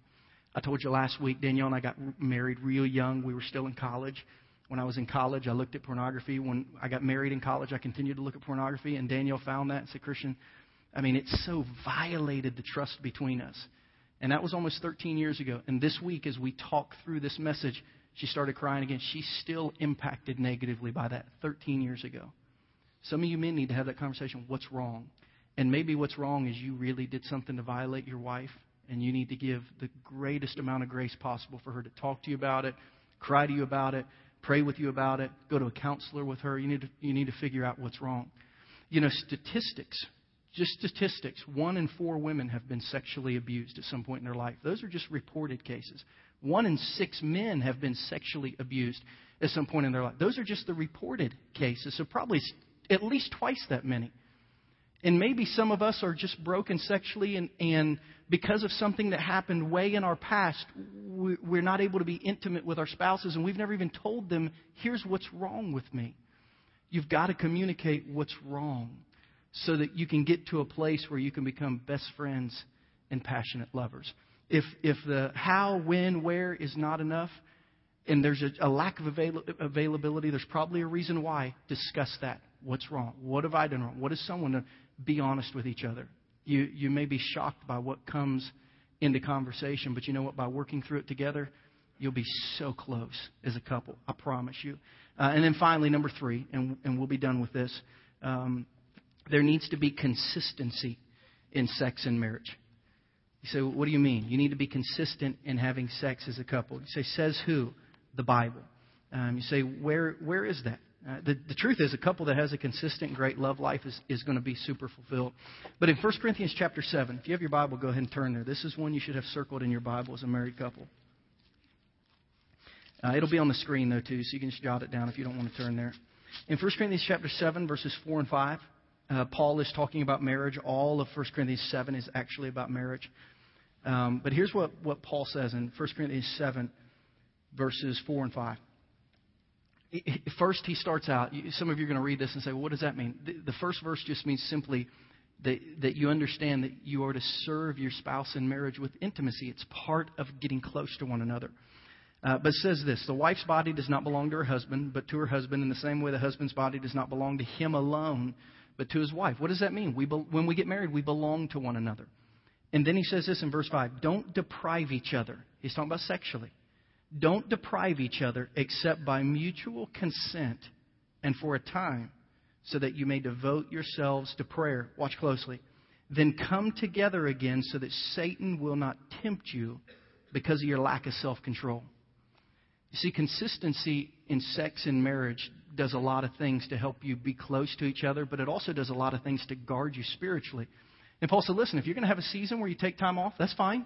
I told you last week, Danielle and I got married real young. We were still in college. When I was in college, I looked at pornography. When I got married in college, I continued to look at pornography. And Danielle found that and said, Christian, I mean, it so violated the trust between us. And that was almost thirteen years ago. And this week, as we talk through this message, she started crying again. She's still impacted negatively by that thirteen years ago. Some of you men need to have that conversation. What's wrong? And maybe what's wrong is you really did something to violate your wife. And you need to give the greatest amount of grace possible for her to talk to you about it, cry to you about it, pray with you about it, go to a counselor with her. You need to, you need to figure out what's wrong. You know, statistics, just statistics, one in four women have been sexually abused at some point in their life. Those are just reported cases. One in six men have been sexually abused at some point in their life. Those are just the reported cases, so probably at least twice that many. And maybe some of us are just broken sexually, and, and because of something that happened way in our past, we're not able to be intimate with our spouses, and we've never even told them, here's what's wrong with me. You've got to communicate what's wrong so that you can get to a place where you can become best friends and passionate lovers. If if the how, when, where is not enough, and there's a, a lack of avail- availability, there's probably a reason why. Discuss that. What's wrong? What have I done wrong? What has someone done? Be honest with each other. You you may be shocked by what comes into conversation, but you know what? By working through it together, you'll be so close as a couple. I promise you. Uh, and then finally, number three, and and we'll be done with this. Um, there needs to be consistency in sex and marriage. You say, well, what do you mean? You need to be consistent in having sex as a couple. You say, says who? The Bible. Um, you say, where where is that? Uh, the, the truth is, a couple that has a consistent, great love life is, is going to be super fulfilled. But in First Corinthians chapter seven, if you have your Bible, go ahead and turn there. This is one you should have circled in your Bible as a married couple. Uh, it'll be on the screen, though, too, so you can just jot it down if you don't want to turn there. In First Corinthians chapter seven, verses four and five, uh, Paul is talking about marriage. All of First Corinthians seven is actually about marriage. Um, but here's what, what Paul says in First Corinthians seven, verses four and five. First, he starts out, some of you are going to read this and say, well, what does that mean? The first verse just means simply that, that you understand that you are to serve your spouse in marriage with intimacy. It's part of getting close to one another. Uh, but it says this, the wife's body does not belong to her husband, but to her husband, in the same way the husband's body does not belong to him alone, but to his wife. What does that mean? We be, when we get married, we belong to one another. And then he says this in verse five, don't deprive each other. He's talking about sexually. Don't deprive each other except by mutual consent and for a time so that you may devote yourselves to prayer. Watch closely. Then come together again so that Satan will not tempt you because of your lack of self-control. You see, consistency in sex and marriage does a lot of things to help you be close to each other, but it also does a lot of things to guard you spiritually. And Paul said, listen, if you're going to have a season where you take time off, that's fine.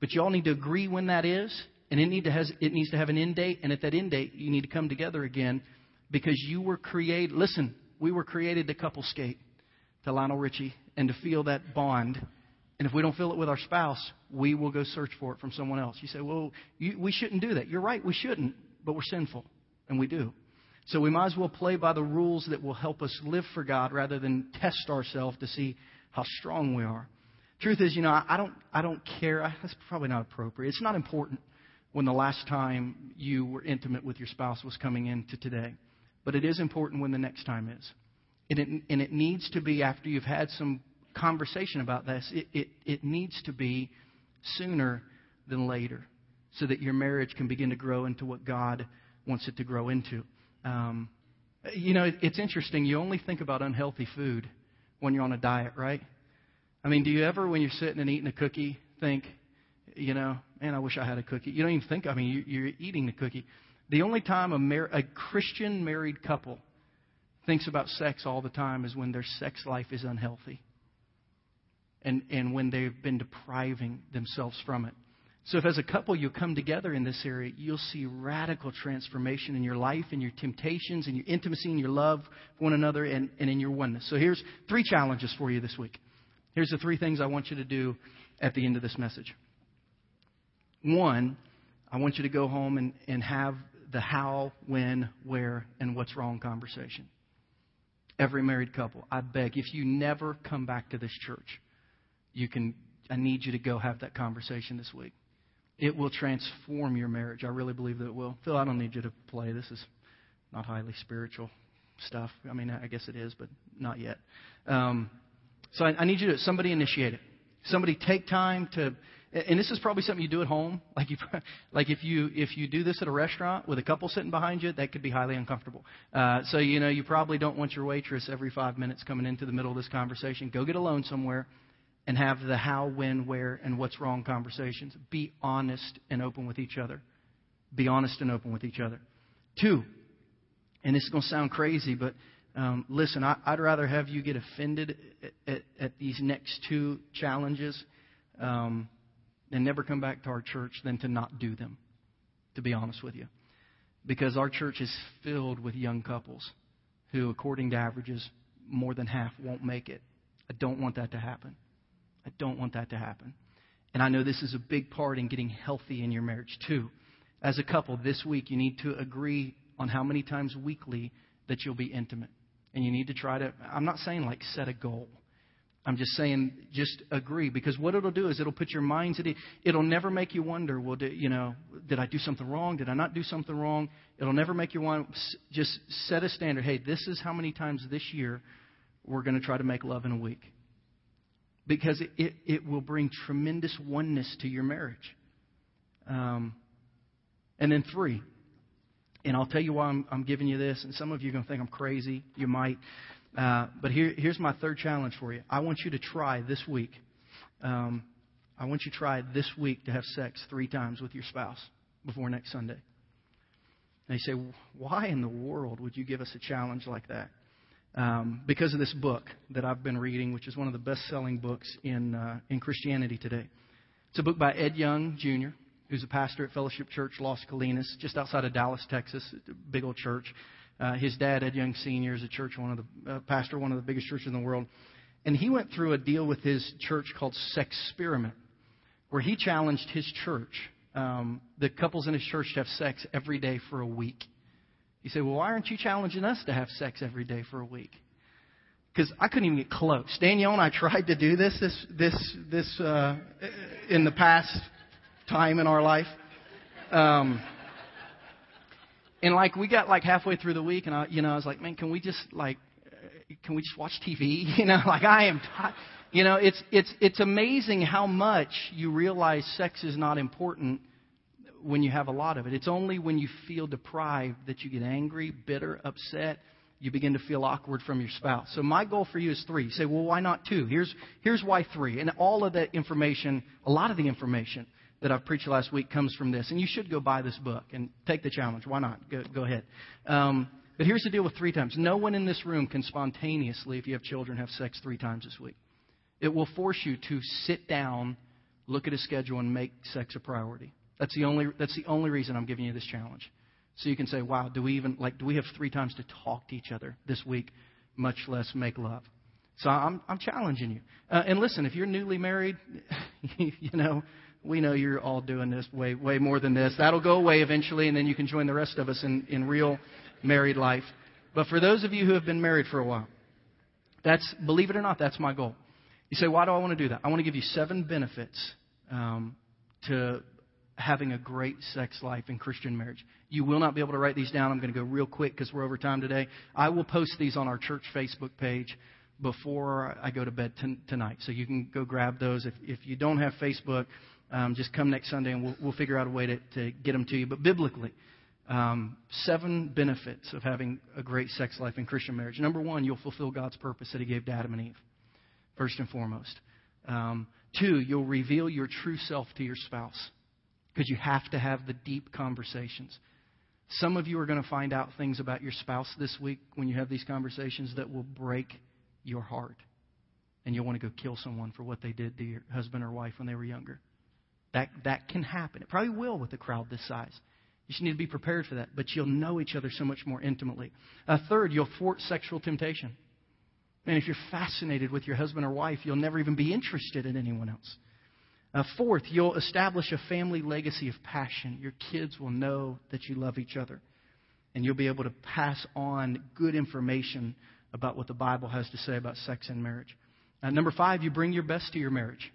But you all need to agree when that is. And it, need to has, it needs to have an end date. And at that end date, you need to come together again because you were created. Listen, we were created to couple skate, to Lionel Richie, and to feel that bond. And if we don't feel it with our spouse, we will go search for it from someone else. You say, well, you, we shouldn't do that. You're right, we shouldn't, but we're sinful, and we do. So we might as well play by the rules that will help us live for God rather than test ourselves to see how strong we are. Truth is, you know, I don't I don't care. I, that's probably not appropriate. It's not important when the last time you were intimate with your spouse was coming into today. But it is important when the next time is. And it, and it needs to be after you've had some conversation about this. It, it, it needs to be sooner than later so that your marriage can begin to grow into what God wants it to grow into. Um, you know, it, it's interesting. You only think about unhealthy food when you're on a diet, right? I mean, do you ever, when you're sitting and eating a cookie, think, you know, man, I wish I had a cookie. You don't even think. I mean, you, you're eating the cookie. The only time a, mar- a Christian married couple thinks about sex all the time is when their sex life is unhealthy. And, and when they've been depriving themselves from it. So if as a couple you come together in this area, you'll see radical transformation in your life, in your temptations, in your intimacy, in your love for one another, and, and in your oneness. So here's three challenges for you this week. Here's the three things I want you to do at the end of this message. One, I want you to go home and, and have the how, when, where, and what's wrong conversation. Every married couple, I beg, if you never come back to this church, you can. I need you to go have that conversation this week. It will transform your marriage. I really believe that it will. Phil, I don't need you to play. This is not highly spiritual stuff. I mean, I guess it is, but not yet. Um, so I, I need you to, somebody initiate it. Somebody take time to, and this is probably something you do at home. Like you, like if you if you do this at a restaurant with a couple sitting behind you, that could be highly uncomfortable. Uh, so, you know, you probably don't want your waitress every five minutes coming into the middle of this conversation. Go get alone somewhere. And have the how, when, where, and what's wrong conversations. Be honest and open with each other. Be honest and open with each other. Two, and this is going to sound crazy, but um, listen, I, I'd rather have you get offended at, at, at these next two challenges um, and never come back to our church than to not do them, to be honest with you. Because our church is filled with young couples who, according to averages, more than half won't make it. I don't want that to happen. I don't want that to happen. And I know this is a big part in getting healthy in your marriage, too. As a couple, this week, you need to agree on how many times weekly that you'll be intimate. And you need to try to, I'm not saying like set a goal. I'm just saying just agree. Because what it'll do is it'll put your minds at it. It'll never make you wonder, well, did, you know, did I do something wrong? Did I not do something wrong? It'll never make you want, just set a standard. Hey, this is how many times this year we're going to try to make love in a week. Because it, it, it will bring tremendous oneness to your marriage. Um, and then three, and I'll tell you why I'm, I'm giving you this. And some of you are going to think I'm crazy. You might. Uh, but here, here's my third challenge for you. I want you to try this week. Um, I want you to try this week to have sex three times with your spouse before next Sunday. And you say, why in the world would you give us a challenge like that? Um, because of this book that I've been reading, which is one of the best-selling books in uh, in Christianity today. It's a book by Ed Young Junior, who's a pastor at Fellowship Church Las Colinas, just outside of Dallas, Texas, a big old church. Uh, his dad, Ed Young Senior, is a church one of the uh, pastor, one of the biggest churches in the world, and he went through a deal with his church called Sexperiment, where he challenged his church, um, the couples in his church, to have sex every day for a week. You say, well, why aren't you challenging us to have sex every day for a week? Because I couldn't even get close. Danielle and I tried to do this this this this uh, in the past time in our life, um, and like we got like halfway through the week, and I, you know, I was like, man, can we just like, can we just watch T V? You know, like I am, t- you know, it's it's it's amazing how much you realize sex is not important. When you have a lot of it, it's only when you feel deprived that you get angry, bitter, upset. You begin to feel awkward from your spouse. So my goal for you is three. You say, well, why not two? Here's here's why three. And all of that information, a lot of the information that I've preached last week comes from this. And you should go buy this book and take the challenge. Why not? Go, go ahead. Um, but here's the deal with three times. No one in this room can spontaneously, if you have children, have sex three times this week. It will force you to sit down, look at a schedule, and make sex a priority. That's the only that's the only reason I'm giving you this challenge. So you can say, wow, do we even like do we have three times to talk to each other this week, much less make love? So I'm I'm challenging you. Uh, and listen, if you're newly married, you know, we know you're all doing this way way more than this. That'll go away eventually, and then you can join the rest of us in, in real married life. But for those of you who have been married for a while, that's, believe it or not, that's my goal. You say, why do I want to do that? I want to give you seven benefits um, to having a great sex life in Christian marriage. You will not be able to write these down. I'm going to go real quick because we're over time today. I will post these on our church Facebook page before I go to bed t- tonight. So you can go grab those. If, if you don't have Facebook, um, just come next Sunday and we'll, we'll figure out a way to, to get them to you. But biblically, um, seven benefits of having a great sex life in Christian marriage. Number one, you'll fulfill God's purpose that He gave to Adam and Eve, first and foremost. Um, two, you'll reveal your true self to your spouse, because you have to have the deep conversations. Some of you are going to find out things about your spouse this week when you have these conversations that will break your heart. And you'll want to go kill someone for what they did to your husband or wife when they were younger. That that can happen. It probably will with a crowd this size. You should need to be prepared for that. But you'll know each other so much more intimately. Uh, third, you'll thwart sexual temptation. And if you're fascinated with your husband or wife, you'll never even be interested in anyone else. Uh, fourth, you'll establish a family legacy of passion. Your kids will know that you love each other. And you'll be able to pass on good information about what the Bible has to say about sex and marriage. Uh, number five, you bring your best to your marriage.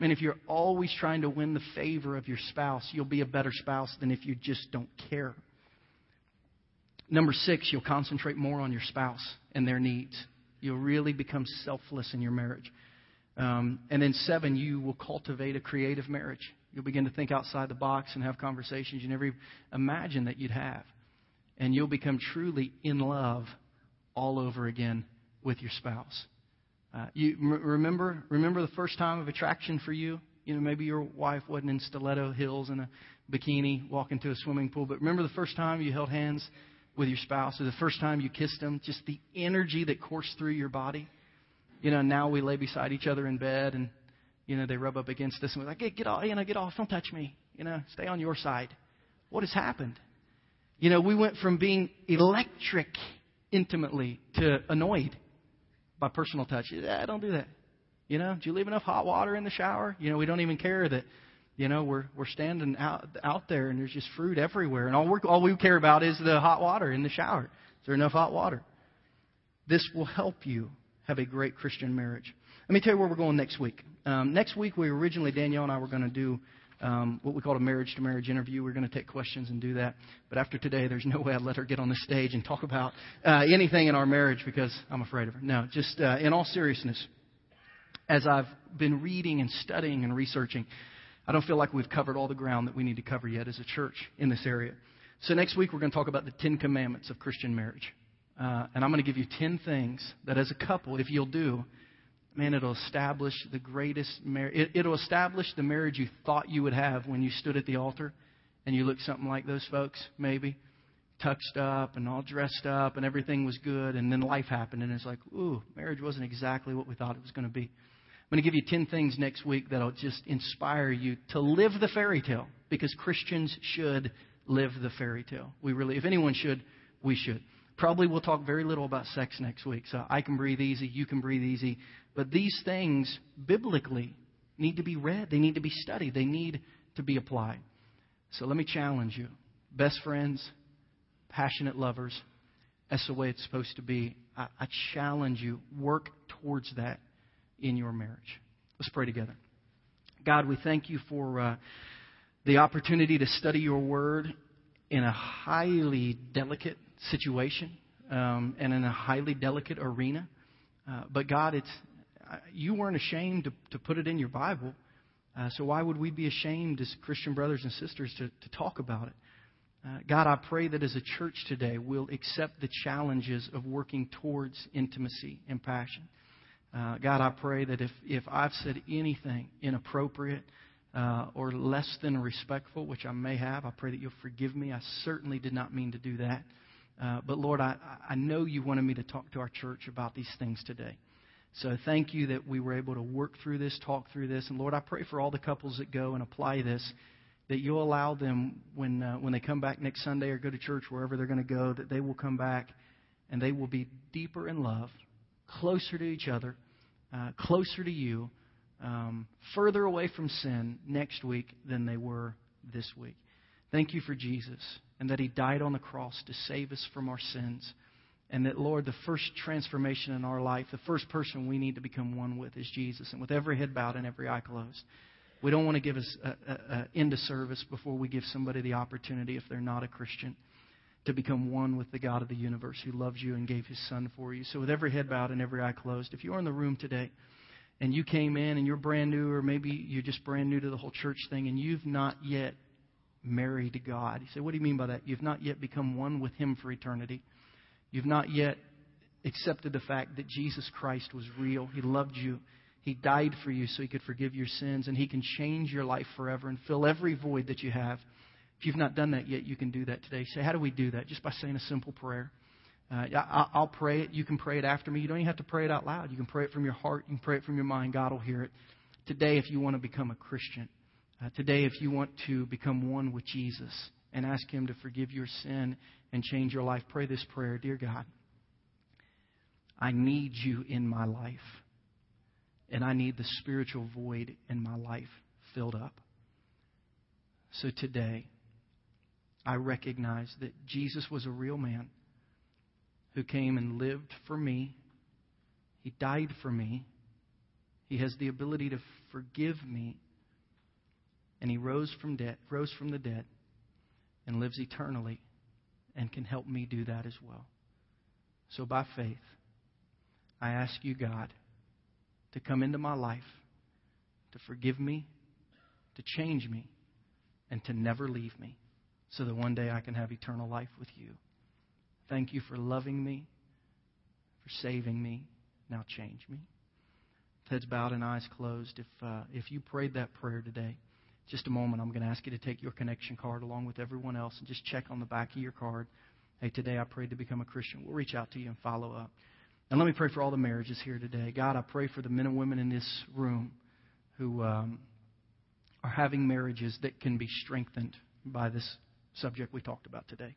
I mean, if you're always trying to win the favor of your spouse, you'll be a better spouse than if you just don't care. Number six, you'll concentrate more on your spouse and their needs. You'll really become selfless in your marriage. Um, and then seven, you will cultivate a creative marriage. You'll begin to think outside the box and have conversations you never imagined that you'd have. And you'll become truly in love all over again with your spouse. Uh, you m- remember, remember the first time of attraction for you? You know, maybe your wife wasn't in stiletto heels and a bikini walking to a swimming pool. But remember the first time you held hands with your spouse, or the first time you kissed them, just the energy that coursed through your body. You know, now we lay beside each other in bed, and, you know, they rub up against us, and we're like, hey, get off, you know, get off, don't touch me, you know, stay on your side. What has happened? You know, we went from being electric intimately to annoyed by personal touch. Yeah, don't do that. You know, do you leave enough hot water in the shower? You know, we don't even care that, you know, we're we're standing out out there and there's just fruit everywhere, and all we all we care about is the hot water in the shower. Is there enough hot water? This will help you have a great Christian marriage. Let me tell you where we're going next week. Um, next week, we originally, Danielle and I were going to do um, what we call a marriage-to-marriage interview. We we're going to take questions and do that. But after today, there's no way I'd let her get on the stage and talk about uh, anything in our marriage because I'm afraid of her. No, just uh, in all seriousness, as I've been reading and studying and researching, I don't feel like we've covered all the ground that we need to cover yet as a church in this area. So next week, we're going to talk about the Ten Commandments of Christian marriage. Uh, and I'm going to give you ten things that as a couple, if you'll do, man, it'll establish the greatest marriage. It, it'll establish the marriage you thought you would have when you stood at the altar and you looked something like those folks, maybe touched up and all dressed up and everything was good. And then life happened and it's like, ooh, marriage wasn't exactly what we thought it was going to be. I'm going to give you ten things next week that'll just inspire you to live the fairy tale, because Christians should live the fairy tale. We really, if anyone should, we should. Probably we'll talk very little about sex next week. So I can breathe easy. You can breathe easy. But these things biblically need to be read. They need to be studied. They need to be applied. So let me challenge you. Best friends, passionate lovers. That's the way it's supposed to be. I, I challenge you. Work towards that in your marriage. Let's pray together. God, we thank you for uh, the opportunity to study your word in a highly delicate situation um, and in a highly delicate arena. Uh, but God, it's you weren't ashamed to, to put it in your Bible. Uh, so why would we be ashamed as Christian brothers and sisters to, to talk about it? Uh, God, I pray that as a church today, we'll accept the challenges of working towards intimacy and passion. Uh, God, I pray that if, if I've said anything inappropriate uh, or less than respectful, which I may have, I pray that you'll forgive me. I certainly did not mean to do that. Uh, but, Lord, I, I know you wanted me to talk to our church about these things today. So thank you that we were able to work through this, talk through this. And, Lord, I pray for all the couples that go and apply this, that you'll allow them when uh, when they come back next Sunday or go to church, wherever they're going to go, that they will come back and they will be deeper in love, closer to each other, uh, closer to you, um, further away from sin next week than they were this week. Thank you for Jesus. and that he died on the cross to save us from our sins. And that, Lord, the first transformation in our life, the first person we need to become one with is Jesus. And with every head bowed and every eye closed, we don't want to give us an end of service before we give somebody the opportunity, if they're not a Christian, to become one with the God of the universe who loves you and gave his son for you. So with every head bowed and every eye closed, if you're in the room today and you came in and you're brand new, or maybe you're just brand new to the whole church thing and you've not yet married to God. You say, what do you mean by that? You've not yet become one with him for eternity. You've not yet accepted the fact that Jesus Christ was real. He loved you. He died for you so he could forgive your sins, and he can change your life forever and fill every void that you have. If you've not done that yet, you can do that today. Say, how do we do that? Just by saying a simple prayer. Uh, I, I'll pray it. You can pray it after me. You don't even have to pray it out loud. You can pray it from your heart. You can pray it from your mind. God will hear it. Today, if you want to become a Christian, uh, today, if you want to become one with Jesus and ask him to forgive your sin and change your life, pray this prayer. Dear God, I need you in my life. And I need the spiritual void in my life filled up. So today, I recognize that Jesus was a real man who came and lived for me. He died for me. He has the ability to forgive me. And he rose from death, rose from the dead and lives eternally and can help me do that as well. So by faith, I ask you, God, to come into my life, to forgive me, to change me, and to never leave me so that one day I can have eternal life with you. Thank you for loving me, for saving me. Now change me. Heads bowed and eyes closed. If uh, if you prayed that prayer today, just a moment, I'm going to ask you to take your connection card along with everyone else and just check on the back of your card. Hey, today I prayed to become a Christian. We'll reach out to you and follow up. And let me pray for all the marriages here today. God, I pray for the men and women in this room who um, are having marriages that can be strengthened by this subject we talked about today.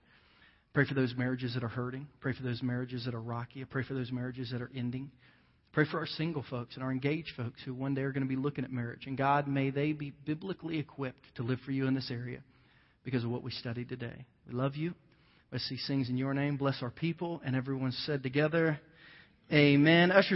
Pray for those marriages that are hurting. Pray for those marriages that are rocky. I pray for those marriages that are ending. Pray for our single folks and our engaged folks who one day are going to be looking at marriage. And God, may they be biblically equipped to live for you in this area because of what we studied today. We love you. Let's see things in your name. Bless our people. And everyone said together, amen. Ushers.